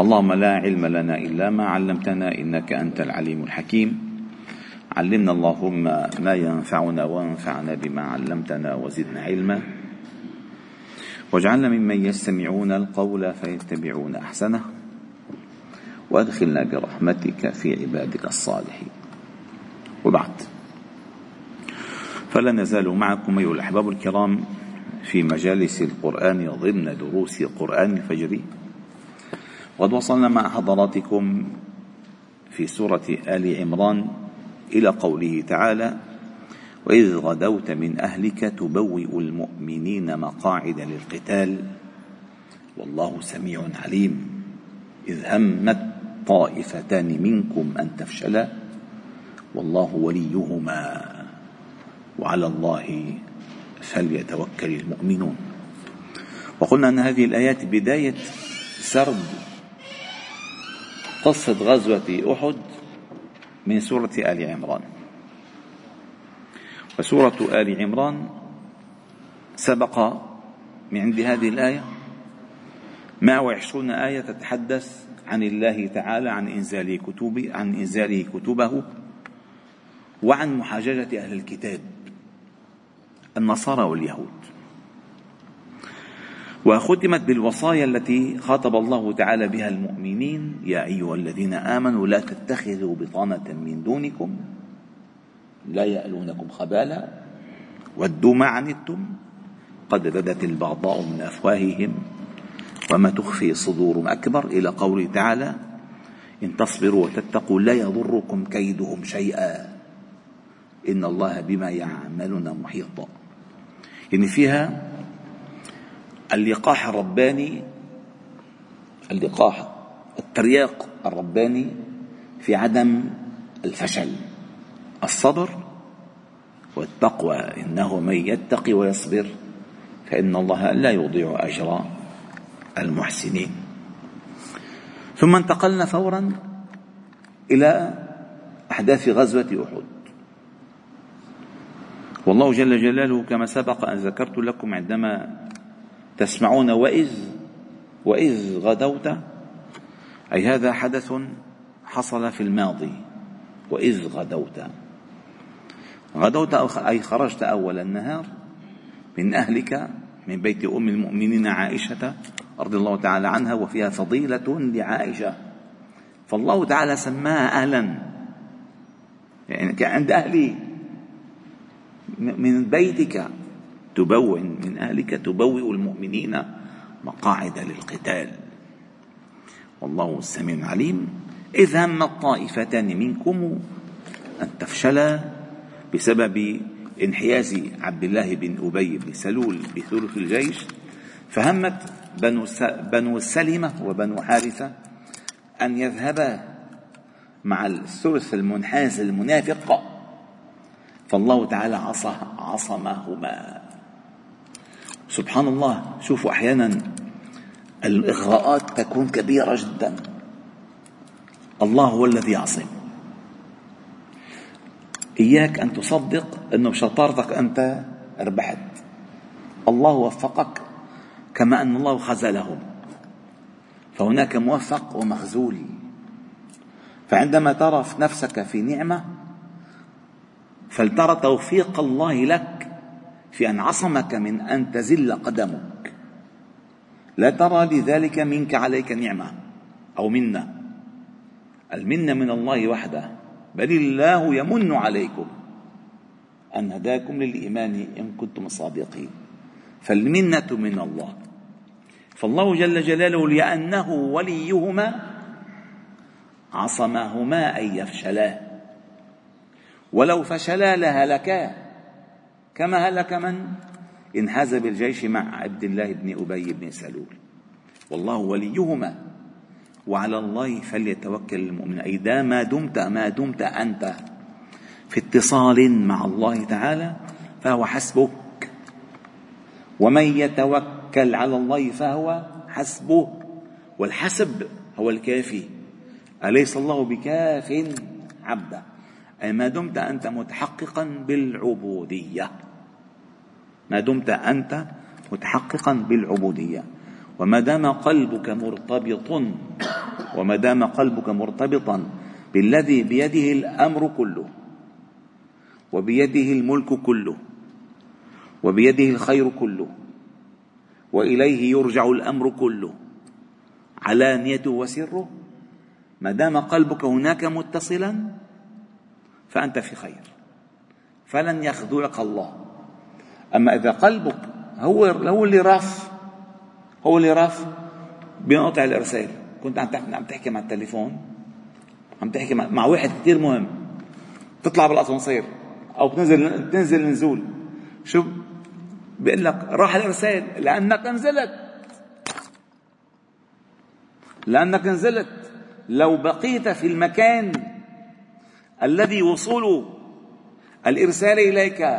اللهم لا علم لنا إلا ما علمتنا إنك أنت العليم الحكيم. علمنا اللهم ما ينفعنا وانفعنا بما علمتنا وزدنا علما، واجعلنا ممن يستمعون القول فيتبعون أحسنه، وأدخلنا برحمتك في عبادك الصالحين. وبعد، فلا نزال معكم أيها الأحباب الكرام في مجالس القرآن ضمن دروس القرآن الفجري. وقد وصلنا مع حضراتكم في سورة آل عمران إلى قوله تعالى: وإذ غدوت من أهلك تبوئ المؤمنين مقاعد للقتال والله سميع عليم. إذ همت طائفتان منكم أن تفشلا والله وليهما وعلى الله فليتوكل المؤمنون. وقلنا أن هذه الآيات بداية سرد قصة غزوة أحد من سورة آل عمران. وسورة آل عمران سبق من عند هذه الآية 120 آية تتحدث عن الله تعالى، عن إنزاله كتبه، وعن محاججة أهل الكتاب النصارى واليهود. وختمت بالوصايا التي خاطب الله تعالى بها المؤمنين: يا أيها الذين آمنوا لا تتخذوا بطانة من دونكم لا يألونكم خبالا ودوا ما عنتم قد بدت البغضاء من أفواههم وما تخفي صدورهم أكبر، إلى قوله تعالى: إن تصبروا وتتقوا لا يضركم كيدهم شيئا إن الله بما يعملون محيطا. يعني فيها اللقاح الرباني، اللقاح الترياق الرباني في عدم الفشل، الصبر والتقوى. إنه من يتقي ويصبر فإن الله لا يضيع أجر المحسنين. ثم انتقلنا فورا إلى أحداث غزوة أحد. والله جل جلاله كما سبق أن ذكرت لكم عندما تسمعون وإذ غدوت، أي هذا حدث حصل في الماضي. وإذ غدوت أي خرجت أول النهار من أهلك، من بيت أم المؤمنين عائشة رضي الله تعالى عنها. وفيها فضيلة لعائشة، فالله تعالى سماها أهلا، يعني عند أهلي من بيتك تبوئ، من أهلك تبوئ المؤمنين مقاعد للقتال والله سميع عليم. إذ هم الطائفتان منكم أن تفشلا بسبب انحياز عبد الله بن أبي بن سلول بثلث الجيش، فهمت بنو سلمة وبنو حارثة أن يذهبا مع الثلث المنحاز المنافق، فالله تعالى عصمهما. سبحان الله، شوفوا أحيانا الإغراءات تكون كبيرة جدا. الله هو الذي يعصم. إياك أن تصدق أنه بشطارتك أنت ربحت، الله وفقك كما أن الله خذلهم، فهناك موفق ومخذول. فعندما ترى في نفسك في نعمة فلترى توفيق الله لك في أن عصمك من أن تزل قدمك، لا ترى لذلك منك عليك نعمة أو منة. المنة من الله وحده، بل الله يمن عليكم أن هداكم للإيمان إن كنتم صادقين، فالمنة من الله. فالله جل جلاله لأنه وليهما عصمهما أن يفشلا، ولو فشلا لهلكا كما هلك من انحاز بالجيش مع عبد الله بن أبي بن سلول. والله وليهما وعلى الله فليتوكل المؤمن. أي ما دمت أنت في اتصال مع الله تعالى فهو حسبك، ومن يتوكل على الله فهو حسبه، والحسب هو الكافي. أليس الله بكاف عبده؟ أي ما دمت أنت متحققا بالعبودية، وما دام قلبك مرتبط وما دام قلبك مرتبطا بالذي بيده الأمر كله وبيده الملك كله وبيده الخير كله وإليه يرجع الأمر كله علانيته وسره، ما دام قلبك هناك متصلا فأنت في خير، فلن يخذلك الله. أما إذا قلبك هو اللي راف، هو اللي راف بينقطع الإرسال. كنت عم تحكي مع التليفون، عم تحكي مع واحد كتير مهم، تطلع بالأسانسير أو تنزل نزول، شو بيقول لك؟ راح الإرسال لأنك انزلت، لأنك انزلت. لو بقيت في المكان الذي وصوله الإرسال إليك